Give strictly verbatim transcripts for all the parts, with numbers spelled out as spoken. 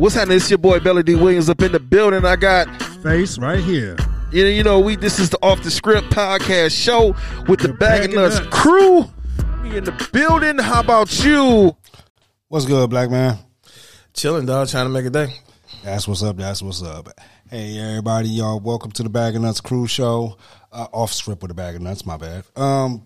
What's happening? It's your boy Bella D. Williams up in the building. I got Face right here. You know, you know we. This is the Off the Script podcast show with You're the Bagging Us crew. We in the building. How about you? What's good, black man? Chilling, dog. Trying to make a day. That's what's up. That's what's up. Hey, everybody, y'all. Welcome to the Bagging Us crew show. Uh, off script with the Bagging Us. My bad. Um.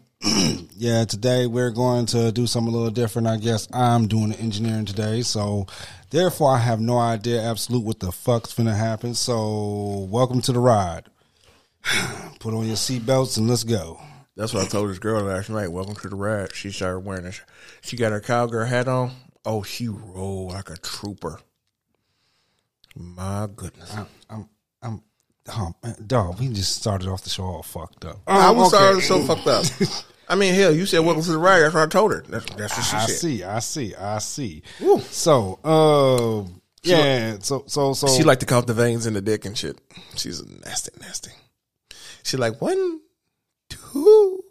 Yeah, today we're going to do something a little different. I guess I'm doing the engineering today, so therefore I have no idea absolute what the fuck's finna happen. So welcome to the ride. Put on your seatbelts and let's go. That's what I told this girl last night. Welcome to the ride. She started wearing it. She got her cowgirl hat on. Oh, she rolled like a trooper. My goodness. I'm, I'm, I'm oh, man, dog. We just started off the show all fucked up. Oh, I was okay. started the show fucked up. I mean, hell, you said welcome to the ride. That's what I told her. That's, that's what she I said. I see, I see, I see. Woo. So, uh, yeah, like, so, so, so. She like to count the veins in the dick and shit. She's nasty, nasty. She like, one, two,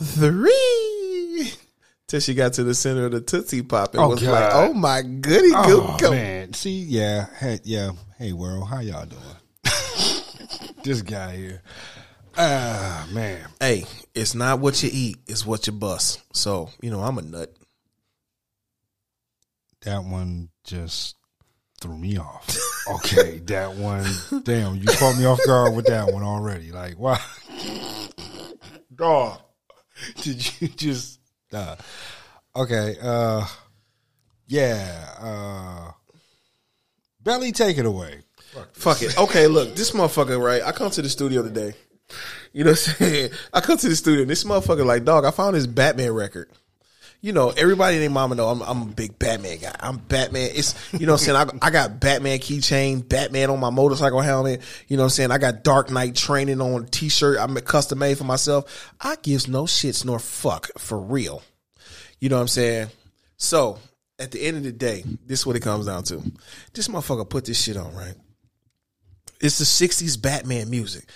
three. Till she got to the center of the Tootsie Pop and oh, was God. like, oh, my goody oh, goo. man. See, yeah, hey, yeah. Hey, world, how y'all doing? This guy here. Ah, man. Hey, it's not what you eat, it's what you bust. So, you know, I'm a nut. That one just threw me off. Okay, that one. Damn, you caught me off guard with that one already. Like, why? Dog. Did you just... Uh, okay, uh... Yeah, uh... Belly, take it away. Fuck, Fuck it. Okay, look, this motherfucker, right? I come to the studio today. You know what I'm saying? I come to the studio and this motherfucker like, dog, I found this Batman record. You know, everybody and their mama know I'm, I'm a big Batman guy. I'm Batman. It's, you know what I'm saying? I, I got Batman keychain, Batman on my motorcycle helmet. You know what I'm saying? I got Dark Knight training on a t-shirt I'm custom made for myself. I gives no shits nor fuck for real. You know what I'm saying? So, at the end of the day, this is what it comes down to. This motherfucker put this shit on, right? It's the sixties Batman music.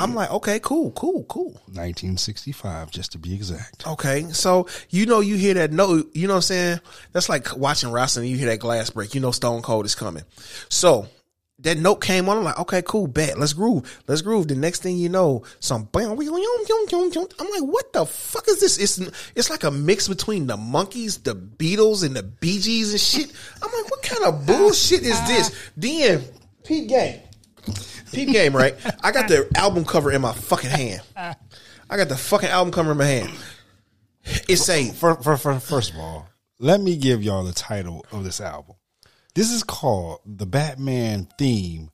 I'm like, okay, cool, cool, cool. nineteen sixty-five, just to be exact. Okay, so you know you hear that note, you know what I'm saying? That's like watching wrestling and you hear that glass break. You know Stone Cold is coming. So that note came on. I'm like, okay, cool, bet. Let's groove. Let's groove. The next thing you know, some bam. I'm like, what the fuck is this? It's it's like a mix between the Monkees, the Beatles, and the Bee Gees and shit. I'm like, what kind of bullshit is this? Then Pete Gang. Peep game, right? I got the album cover in my fucking hand. I got the fucking album cover in my hand. It's a for, for, for, first of all, let me give y'all the title of this album. This is called The Batman Theme,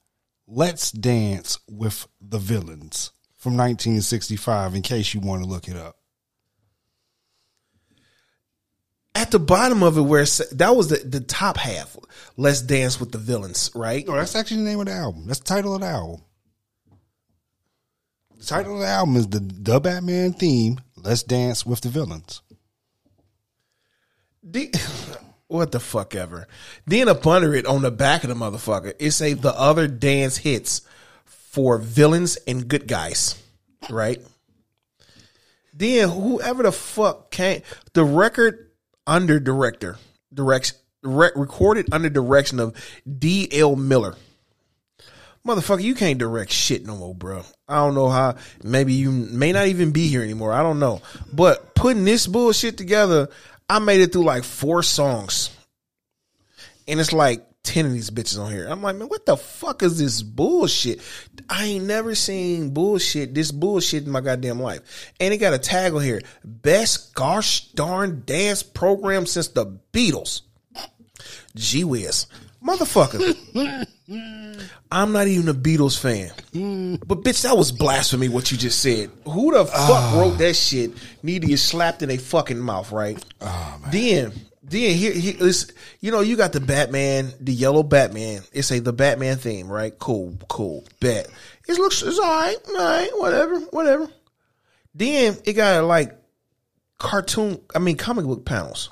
Let's Dance with the Villains from nineteen sixty-five, in case you want to look it up. At the bottom of it, where that was the, the top half, Let's Dance with the Villains, right? No, that's actually the name of the album. That's the title of the album. The title of the album is The, the Batman Theme, Let's Dance with the Villains. The, what the fuck ever. Then up under it, on the back of the motherfucker, it say the other dance hits for villains and good guys, right? Then whoever the fuck came, the record... Under director direction re, recorded under direction of D L Miller. Motherfucker, you can't direct shit no more, bro. I don't know how. Maybe you may not even be here anymore. I don't know. But putting this bullshit together, I made it through like four songs, and it's like ten of these bitches on here. I'm like, man, what the fuck is this bullshit? I ain't never seen bullshit, this bullshit in my goddamn life. And it got a tag on here. Best gosh darn dance program since the Beatles. Gee whiz. Motherfucker. I'm not even a Beatles fan. But bitch, that was blasphemy what you just said. Who the fuck oh. wrote that shit? Need to get slapped in a fucking mouth, right? Oh, man. Then... Then here, here is, you know, you got the Batman, the yellow Batman. It's a the Batman theme, right? Cool, cool, bet. It looks, it's all right, all right, whatever, whatever. Then it got like cartoon, I mean, comic book panels.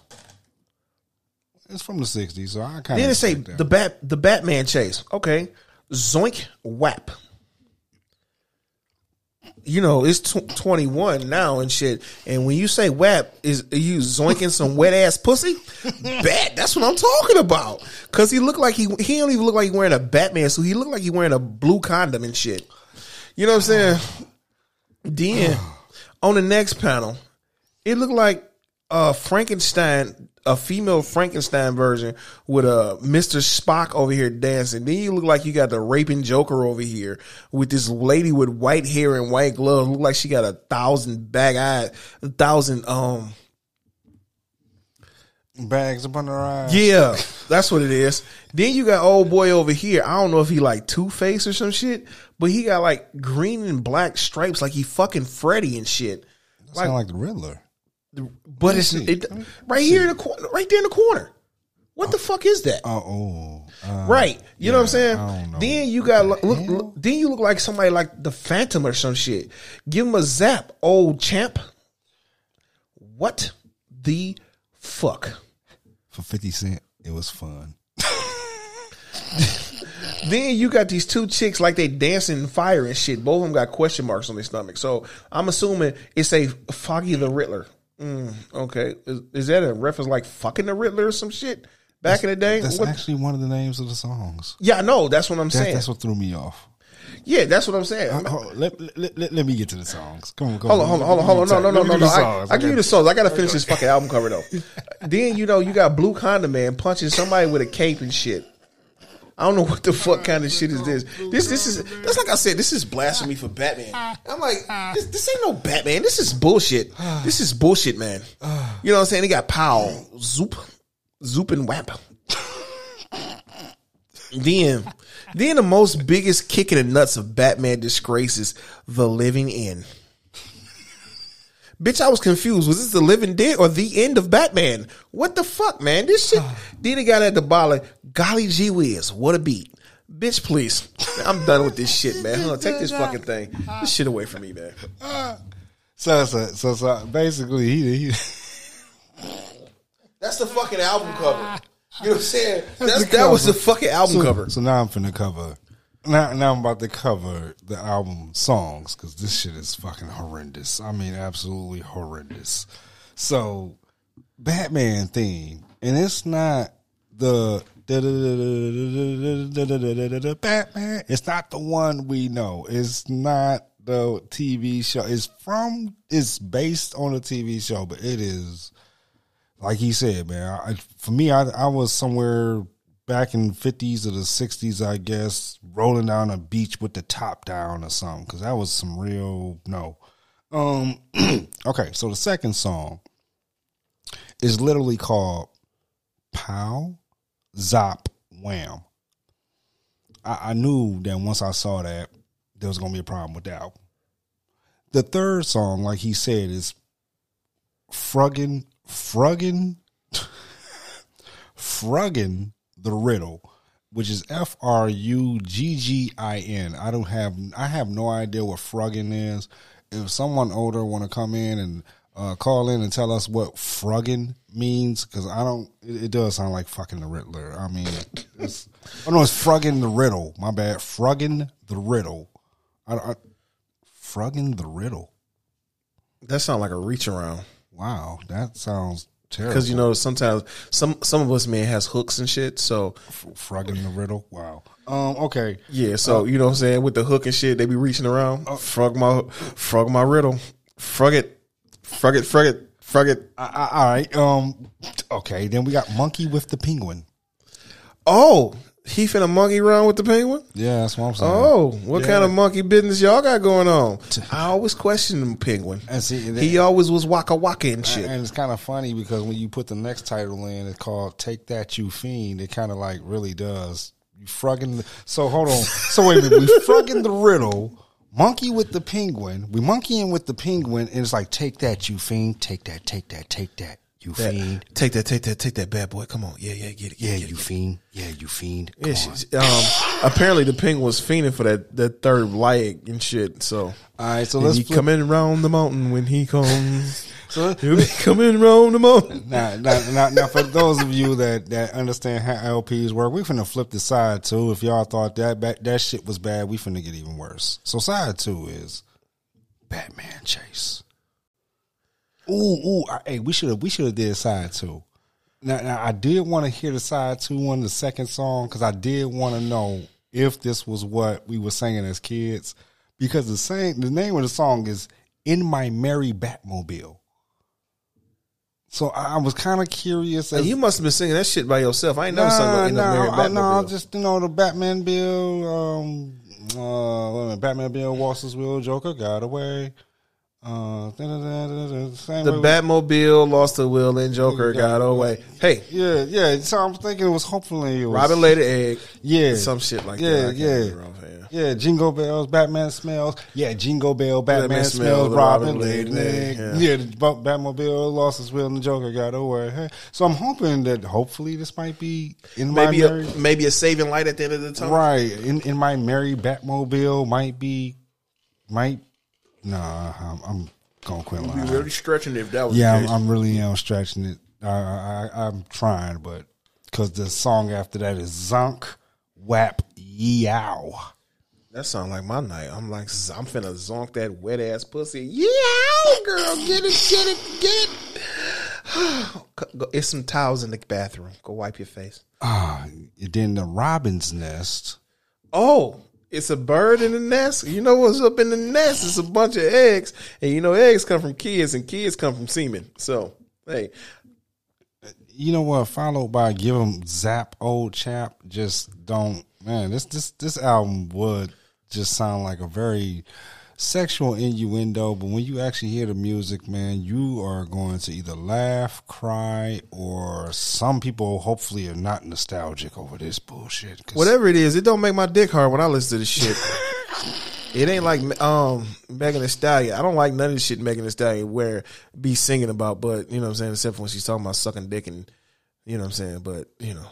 It's from the sixties, so I kind of. Then it say the bat, the Batman chase. Okay, zoink, whap. you know, it's twenty-one now and shit. And when you say W A P, is are you zoinking some wet ass pussy? Bat. That's what I'm talking about. Cause he looked like he he don't even look like he wearing a Batman suit. He looked like he wearing a blue condom and shit. You know what I'm saying? Then on the next panel, it looked like uh, Frankenstein, a female Frankenstein version with a uh, Mister Spock over here dancing. Then you look like you got the raping Joker over here with this lady with white hair and white gloves. Look like she got a thousand bag eyes, a thousand um bags upon her eyes. Yeah, that's what it is. Then you got old boy over here. I don't know if he like Two-Face or some shit, but he got like green and black stripes, like he fucking Freddy and shit. That like, sound like the Riddler. But it's it, right here in the corner, right there in the corner. What the fuck is that? Oh, uh, right. You yeah, know what I'm saying? Then you got look, look, look. Then you look like somebody like the Phantom or some shit. Give him a zap, old champ. What the fuck? For fifty cent, it was fun. Then you got these two chicks like they dancing in fire and shit. Both of them got question marks on their stomach. So I'm assuming it's a Foggy the Riddler. Mm, okay, is, is that a reference like fucking the Riddler or some shit back that's, in the day? That's what? Actually one of the names of the songs. Yeah, I know. That's what I'm that, saying. That's what threw me off. Yeah, that's what I'm saying. Uh, hold, let, let, let, let me get to the songs. Come on, come hold on, hold on, hold on, hold on. No, no, no, no, no. I, I give you the songs. I gotta finish this fucking album cover though. Then you know you got Blue Condom Man punching somebody with a cape and shit. I don't know what the fuck kind of shit is this. This this is that's like I said. This is blasphemy for Batman. I'm like, this, this ain't no Batman. This is bullshit. This is bullshit, man. You know what I'm saying? They got pow, zoop, zoop and whap. Then, then the most biggest kick in the nuts of Batman disgraces the living end. Bitch, I was confused. Was this the living dead or the end of Batman? What the fuck, man? This shit. Then he got at the ball like, golly gee whiz, what a beat. Bitch, please. I'm done with this shit, man. Hold on, take this fucking thing. This shit away from me, man. So, so, so, so basically, he, he. That's the fucking album cover. You know what I'm saying? That's, that was the fucking album so, cover. So now I'm finna cover. Now, now I'm about to cover the album songs because this shit is fucking horrendous. I mean, absolutely horrendous. So, Batman theme, and it's not the Batman. It's not the one we know. It's not the T V show. It's from. It's based on a T V show, but it is like he said, man. I, for me, I, I was somewhere. Back in the fifties or the sixties, I guess, rolling down a beach with the top down or something, because that was some real no. Um, okay, so the second song is literally called "Pow, Zop, Wham." I, I knew that once I saw that there was gonna be a problem with that. The third song, like he said, is "Fruggin, Fruggin, Fruggin." The Riddle, which is F R U G G I N. I don't have, I have no idea what fruggin is. If someone older want to come in and uh, call in and tell us what fruggin means, because I don't, it, it does sound like fucking the Riddler. I mean, it's, oh no, it's Fruggin the Riddle. My bad, Fruggin the Riddle. I, I, Fruggin the Riddle. That sounds like a reach around. Wow, that sounds. Because you know sometimes some some of us man has hooks and shit. So Frugging the Riddle. Wow. Um. Okay. Yeah. So uh, you know what I'm saying with the hook and shit, they be reaching around. Uh, frog my frog my riddle. Frog it. Frog it. Frog it. Frog it. I, I, all right. Um. Okay. Then we got Monkey with the Penguin. Oh, he finna monkey around with the penguin. Yeah, that's what I'm saying. Oh, what yeah. kind of monkey business y'all got going on? I always questioned the penguin. And see, and then, he always was waka waka and shit. And it's kind of funny because when you put the next title in, it's called "Take That You Fiend." It kind of like really does. You frugging. The, so hold on. So wait a minute. We frugging the riddle. Monkey with the penguin. We monkeying with the penguin, and it's like "Take that, you fiend." Take that. Take that. Take that. You that, fiend. Take that, take that, take that bad boy. Come on. Yeah, yeah, get it. Get yeah, it, get you it, fiend. Yeah, you fiend. Come yeah, on. Um, apparently the penguin was fiending for that, that third leg and shit. So, all right, so and let's. He flip. Coming around the mountain when he comes. So he'll be coming around the mountain. Now, now, now, now for those of you that, that understand how L Ps work, we finna flip the side two. If y'all thought that, that shit was bad, we finna get even worse. So, side two is Batman chase. Ooh, ooh. I, hey, we should have we should have did side two. Now, now I did want to hear the side two on the second song because I did want to know if this was what we were singing as kids. Because the same, the name of the song is "In My Merry Batmobile." So I was kind of curious. As, hey, you must have been singing that shit by yourself. I ain't nah, never sung about "In nah, My Merry Batmobile." No, nah, just you know the Batman Bill, um, uh, Batman Bill walks his wheel. Joker got away. Uh, da, da, da, da, da, the same the Batmobile lost the wheel and Joker got, got away. Hey, yeah, yeah. So I'm thinking it was hopefully it was Robin laid an egg. Yeah, some shit like yeah, that. Yeah, yeah, yeah. Jingle bells, Batman smells. Yeah, Jingle Bell, Batman, Batman smells. smells Robin, Robin laid an egg. Yeah. yeah, the Batmobile lost his wheel and the Joker got away. Hey, so I'm hoping that hopefully this might be in maybe my a, Mary, maybe a saving light at the end of the tunnel. Right in in my merry Batmobile might be might. Nah, I'm, I'm gonna quit lying. You're really stretching it if that was yeah, the case. I'm, I'm really am stretching it. I, I, I, I'm trying, but because the song after that is Zonk Wap Yow. That sounds like my night. I'm like, I'm finna zonk that wet ass pussy. Yow, girl, get it, get it, get it. It's some towels in the bathroom. Go wipe your face. Ah, uh, then the robin's nest. Oh. It's a bird in the nest. You know what's up in the nest? It's a bunch of eggs. And you know eggs come from kids and kids come from semen. So, hey. You know what? Followed by Give 'Em Zap Old Chap. Just don't. Man, this this this album would just sound like a very sexual innuendo. But when you actually hear the music, man, you are going to either laugh, cry, or some people hopefully are not nostalgic over this bullshit. Whatever it is, it don't make my dick hard when I listen to this shit. It ain't like um, Megan Thee Stallion. I don't like none of this shit Megan Thee Stallion where be singing about, but you know what I'm saying, except for when she's talking about sucking dick and you know what I'm saying, but you know,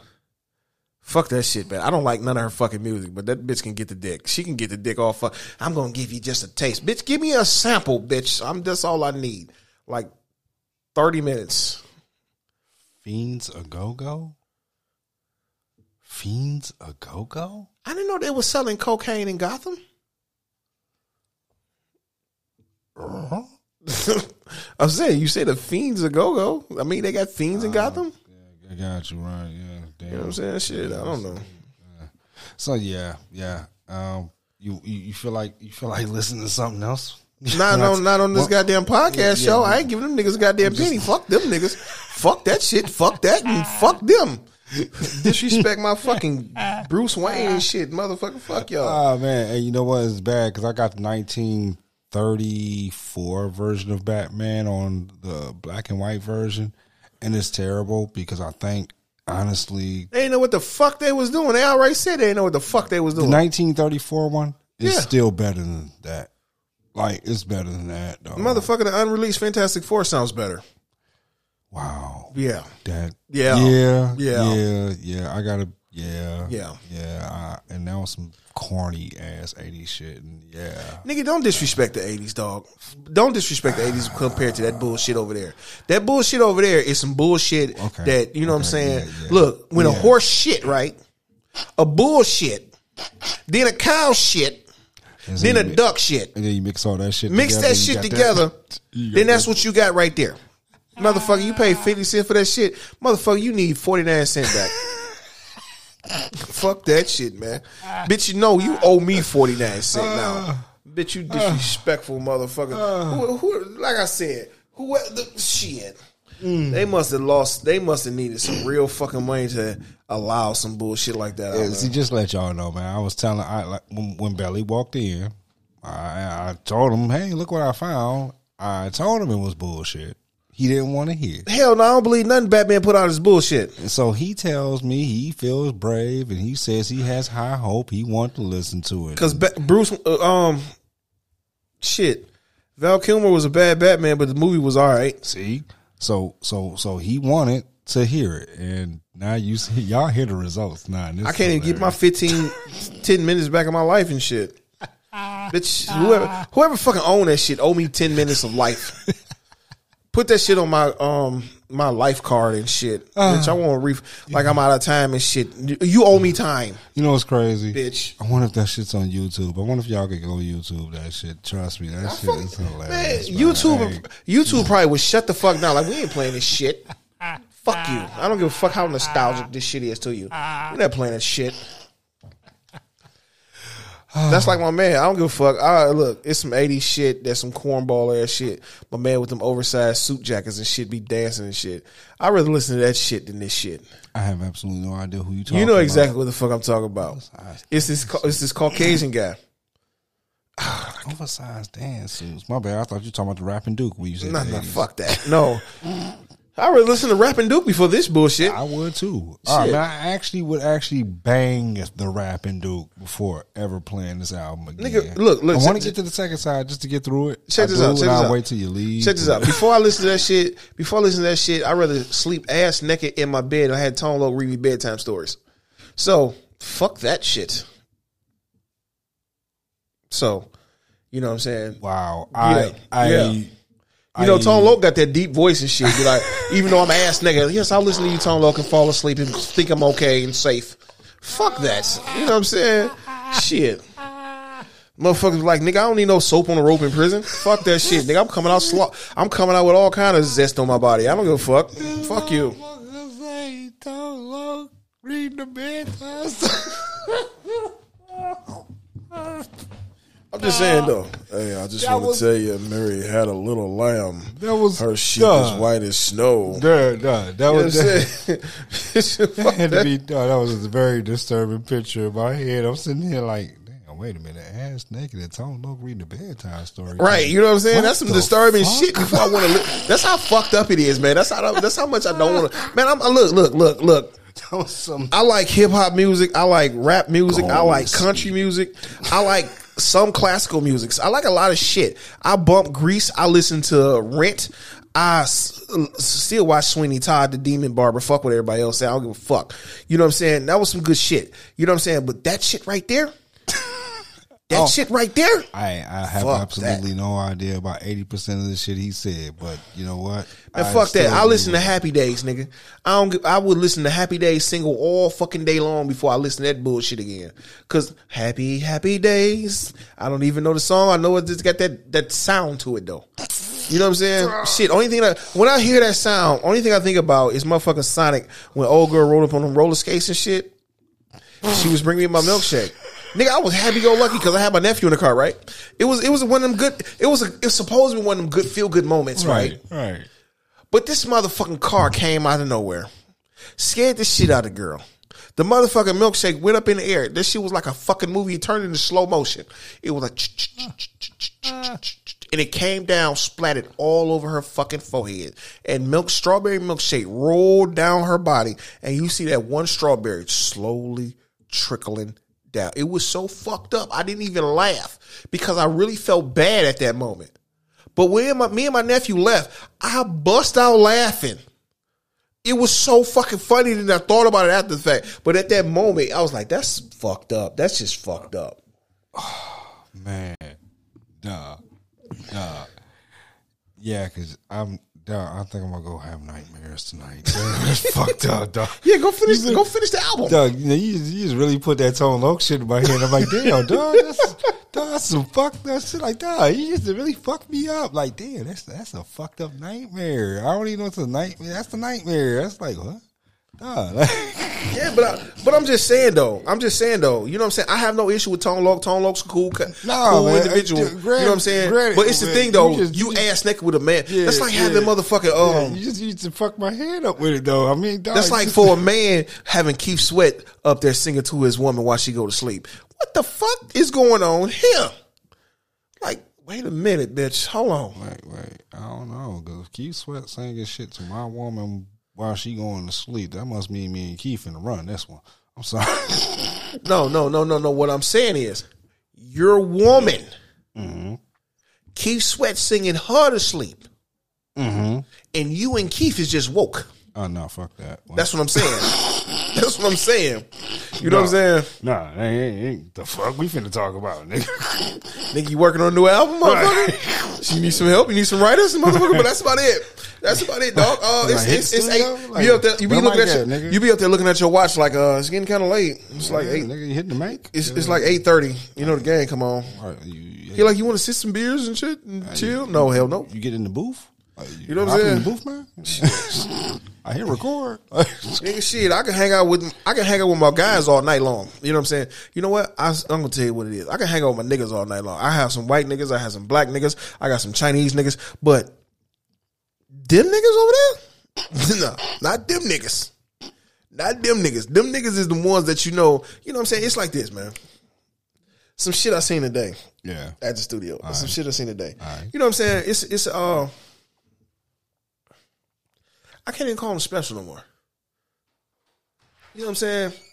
fuck that shit, man. I don't like none of her fucking music, but that bitch can get the dick. She can get the dick off. Fuck. I'm going to give you just a taste. Bitch, give me a sample, bitch. I'm That's all I need. Like thirty minutes. Fiends A Go-Go? Fiends A Go-Go? I didn't know they were selling cocaine in Gotham. Uh-huh. I'm saying, you say the Fiends A Go-Go? I mean, they got fiends uh, in Gotham? Yeah, I got you, right, yeah. Damn. You know what I'm saying? Shit, I don't know. So yeah, yeah. Um, you, you you feel like you feel like listening to something else? Nah, no, not on this well, goddamn podcast yeah, yeah, show. Yeah. I ain't giving them niggas a goddamn penny. Fuck them niggas. Fuck that shit. Fuck that and fuck them. Disrespect my fucking Bruce Wayne shit, motherfucker. Fuck y'all. Oh man, and hey, you know what? It's bad because I got the nineteen thirty-four version of Batman on the black and white version, and it's terrible because I think. Honestly, they didn't know what the fuck they was doing. They already said they didn't know what the fuck they was doing. The nineteen thirty-four one is yeah. still better than that. Like, it's better than that, though. Motherfucker, the unreleased Fantastic Four sounds better. Wow. Yeah. That. Yeah. Yeah. Yeah. Yeah. Yeah. I gotta. Yeah. Yeah. Yeah. I, and that was some corny ass eighties shit. And yeah. Nigga, don't disrespect the eighties, dog. Don't disrespect the eighties compared to that bullshit over there. That bullshit over there is some bullshit okay. that, you know okay. what I'm saying? Yeah, yeah. Look, when yeah. a horse shit, right? A bull shit, then a cow shit, and then a mix, duck shit. And then you mix all that shit mix together. Mix that shit together. That. Then that's that. What you got right there. Motherfucker, you paid fifty cents for that shit. Motherfucker, you need forty-nine cents back. Fuck that shit, man. Bitch, you know you owe me forty-nine cents now. Bitch, you disrespectful motherfucker. Who, who, like I said, who the shit? Mm. They must have lost. They must have needed some real fucking money to allow some bullshit like that. Yeah, see, just let y'all know, man. I was telling, I like when, when Belly walked in, I, I told him, "Hey, look what I found." I told him it was bullshit. He didn't want to hear. Hell no, I don't believe nothing Batman put out his bullshit. And so he tells me he feels brave and he says he has high hope. He wants to listen to it. Because ba- Bruce, uh, um, shit, Val Kilmer was a bad Batman, but the movie was all right. See? So so, so he wanted to hear it. And now you see, y'all hear the results. Nah, this I can't even get my fifteen, ten minutes back of my life and shit. Bitch, whoever, whoever fucking owned that shit owe me ten minutes of life. put that shit on my um my life card and shit. Uh, bitch, I want to ref yeah. like I'm out of time and shit. You owe me time. You know what's crazy? Bitch. I wonder if that shit's on YouTube. I wonder if y'all could go YouTube that shit. Trust me, that I shit fuck, is hilarious. Man, YouTube YouTube probably would shut the fuck down. Like, we ain't playing this shit. Fuck you. I don't give a fuck how nostalgic this shit is to you. We're not playing that shit. That's like my man. I don't give a fuck. I, look, it's some eighties shit. That's some cornball ass shit. My man with them oversized suit jackets and shit be dancing and shit. I'd rather listen to that shit than this shit. I have absolutely no idea who you talking about. You know exactly about. What the fuck I'm talking about. It's this, it's this Caucasian guy. Oversized dance suits. My bad. I thought you were talking about the Rapping Duke when you said nah, nah, fuck that. No. I would listen to Rapping Duke before this bullshit. I would too. All right, I actually would actually bang the Rapping Duke before ever playing this album again. Nigga, look, look. I want to get to the second side just to get through it. Check I this out. Check this I'll out. Wait till you leave. Check this out. Before I listen to that shit, before I listen to that shit, I'd rather sleep ass naked in my bed. I had Tone Loc read me bedtime stories. So fuck that shit. So, you know what I'm saying? Wow. I yeah. I. Yeah. You know, Tone Loc got that deep voice and shit. Be like, even though I'm an ass nigga, yes, I'll listen to you, Tone Loc, and fall asleep and think I'm okay and safe. Fuck that. You know what I'm saying? Shit. Motherfuckers like, nigga, I don't need no soap on the rope in prison. Fuck that shit, nigga. I'm coming out sl- I'm coming out with all kind of zest on my body. I don't give a fuck. Fuck you. Tone Loc, read the bedtime. I'm just saying though. Hey, I just want to tell you, Mary had a little lamb. That was her sheep duh. Is white as snow. Duh, duh. That you was that, that had to be done. That was a very disturbing picture in my head. I'm sitting here like, damn, wait a minute, ass naked and Tone Loc reading the bedtime story. Right, man. You know what I'm saying? What that's some disturbing fuck? Shit. Before I want to, li- that's how fucked up it is, man. That's how. That's how much I don't want to. Man, I'm look, look, look, look. I like hip hop music. I like rap music. Go I like country music. I like. Some classical music. I like a lot of shit. I bump Grease. I listen to Rent. I s- still watch Sweeney Todd, the Demon Barber. Fuck what everybody else say. I don't give a fuck. You know what I'm saying? That was some good shit. You know what I'm saying? But that shit right there, that oh, shit right there. I, I have fuck absolutely that. No idea about eighty percent of the shit he said. But you know what? And I fuck that. I listen to Happy Days, nigga. I don't. I would listen to Happy Days single all fucking day long before I listen to that bullshit again. Cause Happy Happy Days. I don't even know the song. I know it's got that that sound to it though. You know what I'm saying? Shit. Only thing that when I hear that sound, only thing I think about is motherfucking Sonic when old girl rolled up on them roller skates and shit. She was bringing me my milkshake. Nigga, I was happy go lucky because I had my nephew in the car. Right? It was it was one of them good. It was a, it was supposed to be one of them good feel good moments. Right. Right. right. But this motherfucking car came out of nowhere. Scared the shit out of the girl. The motherfucking milkshake went up in the air. This shit was like a fucking movie. It turned into slow motion. It was like... And it came down, splattered all over her fucking forehead. And milk, strawberry milkshake rolled down her body. And you see that one strawberry slowly trickling down. It was so fucked up. I didn't even laugh because I really felt bad at that moment. But when my, me and my nephew left, I bust out laughing. It was so fucking funny that I thought about it after the fact. But at that moment, I was like, that's fucked up. That's just fucked up. Oh, man. Duh. Duh. Yeah, because I'm... Duh, I think I'm gonna go have nightmares tonight. Fucked up, dog. Yeah, go finish. Go finish the album, dog. You, you just really put that Tone Loc shit in my head. I'm like, damn, dog. That's, dog, that's some fucked up shit. Like, dog, you just really fucked me up. Like, damn, that's that's a fucked up nightmare. I don't even know it's a nightmare. That's the nightmare. That's like what? Duh. Like, yeah, but I, but I'm just saying though. I'm just saying though. You know what I'm saying? I have no issue with Tone Loc. Tone Loc's a cool, cool no, man, individual. Just, grand, you know what I'm saying? Grand, but it's the man, thing though. You, just, you ass naked with a man. Yeah, that's like yeah, having motherfucking um. Yeah, you just used to fuck my head up with it though. I mean, dog, that's like just, for a man having Keith Sweat up there singing to his woman while she go to sleep. What the fuck is going on here? Like. Wait a minute, bitch. Hold on. Wait, wait. I don't know. Because if Keith Sweat singing shit to my woman while she going to sleep, that must mean me and Keith in the run. That's one. I'm sorry. no, no, no, no, no. What I'm saying is your woman, mm-hmm. Keith Sweat singing her to sleep, mm-hmm. and you and Keith is just woke. Oh, no, fuck that. What? That's what I'm saying. That's what I'm saying. You know nah, what I'm saying? Nah, ain't, ain't the fuck we finna talk about, nigga. Nigga, you working on a new album, motherfucker? Right. So you need some help. You need some writers, motherfucker. But that's about it. That's about it, dog. Uh, it's it's, it's eight. Like, you, up there, you be looking at your, you be up there looking at your watch like uh, it's getting kind of late. It's yeah, like eight. Nigga, you hitting the mic. It's yeah. it's like eight thirty. You know the gang. Come on. Right, you, you, you like you want to sit some beers and shit and right, chill? You, no hell no. You get in the booth. You, you know what I'm saying? In the booth, man. I hit record. Nigga, shit, I can hang out with I can hang out with my guys all night long. You know what I'm saying? You know what? I, I'm gonna tell you what it is. I can hang out with my niggas all night long. I have some white niggas. I have some black niggas. I got some Chinese niggas. But them niggas over there, no, not them niggas. Not them niggas. Them niggas is the ones that you know. You know what I'm saying? It's like this, man. Some shit I seen today. Yeah, at the studio. All some right. shit I seen today. Right. You know what I'm saying? It's it's uh. I can't even call them special no more. You know what I'm saying?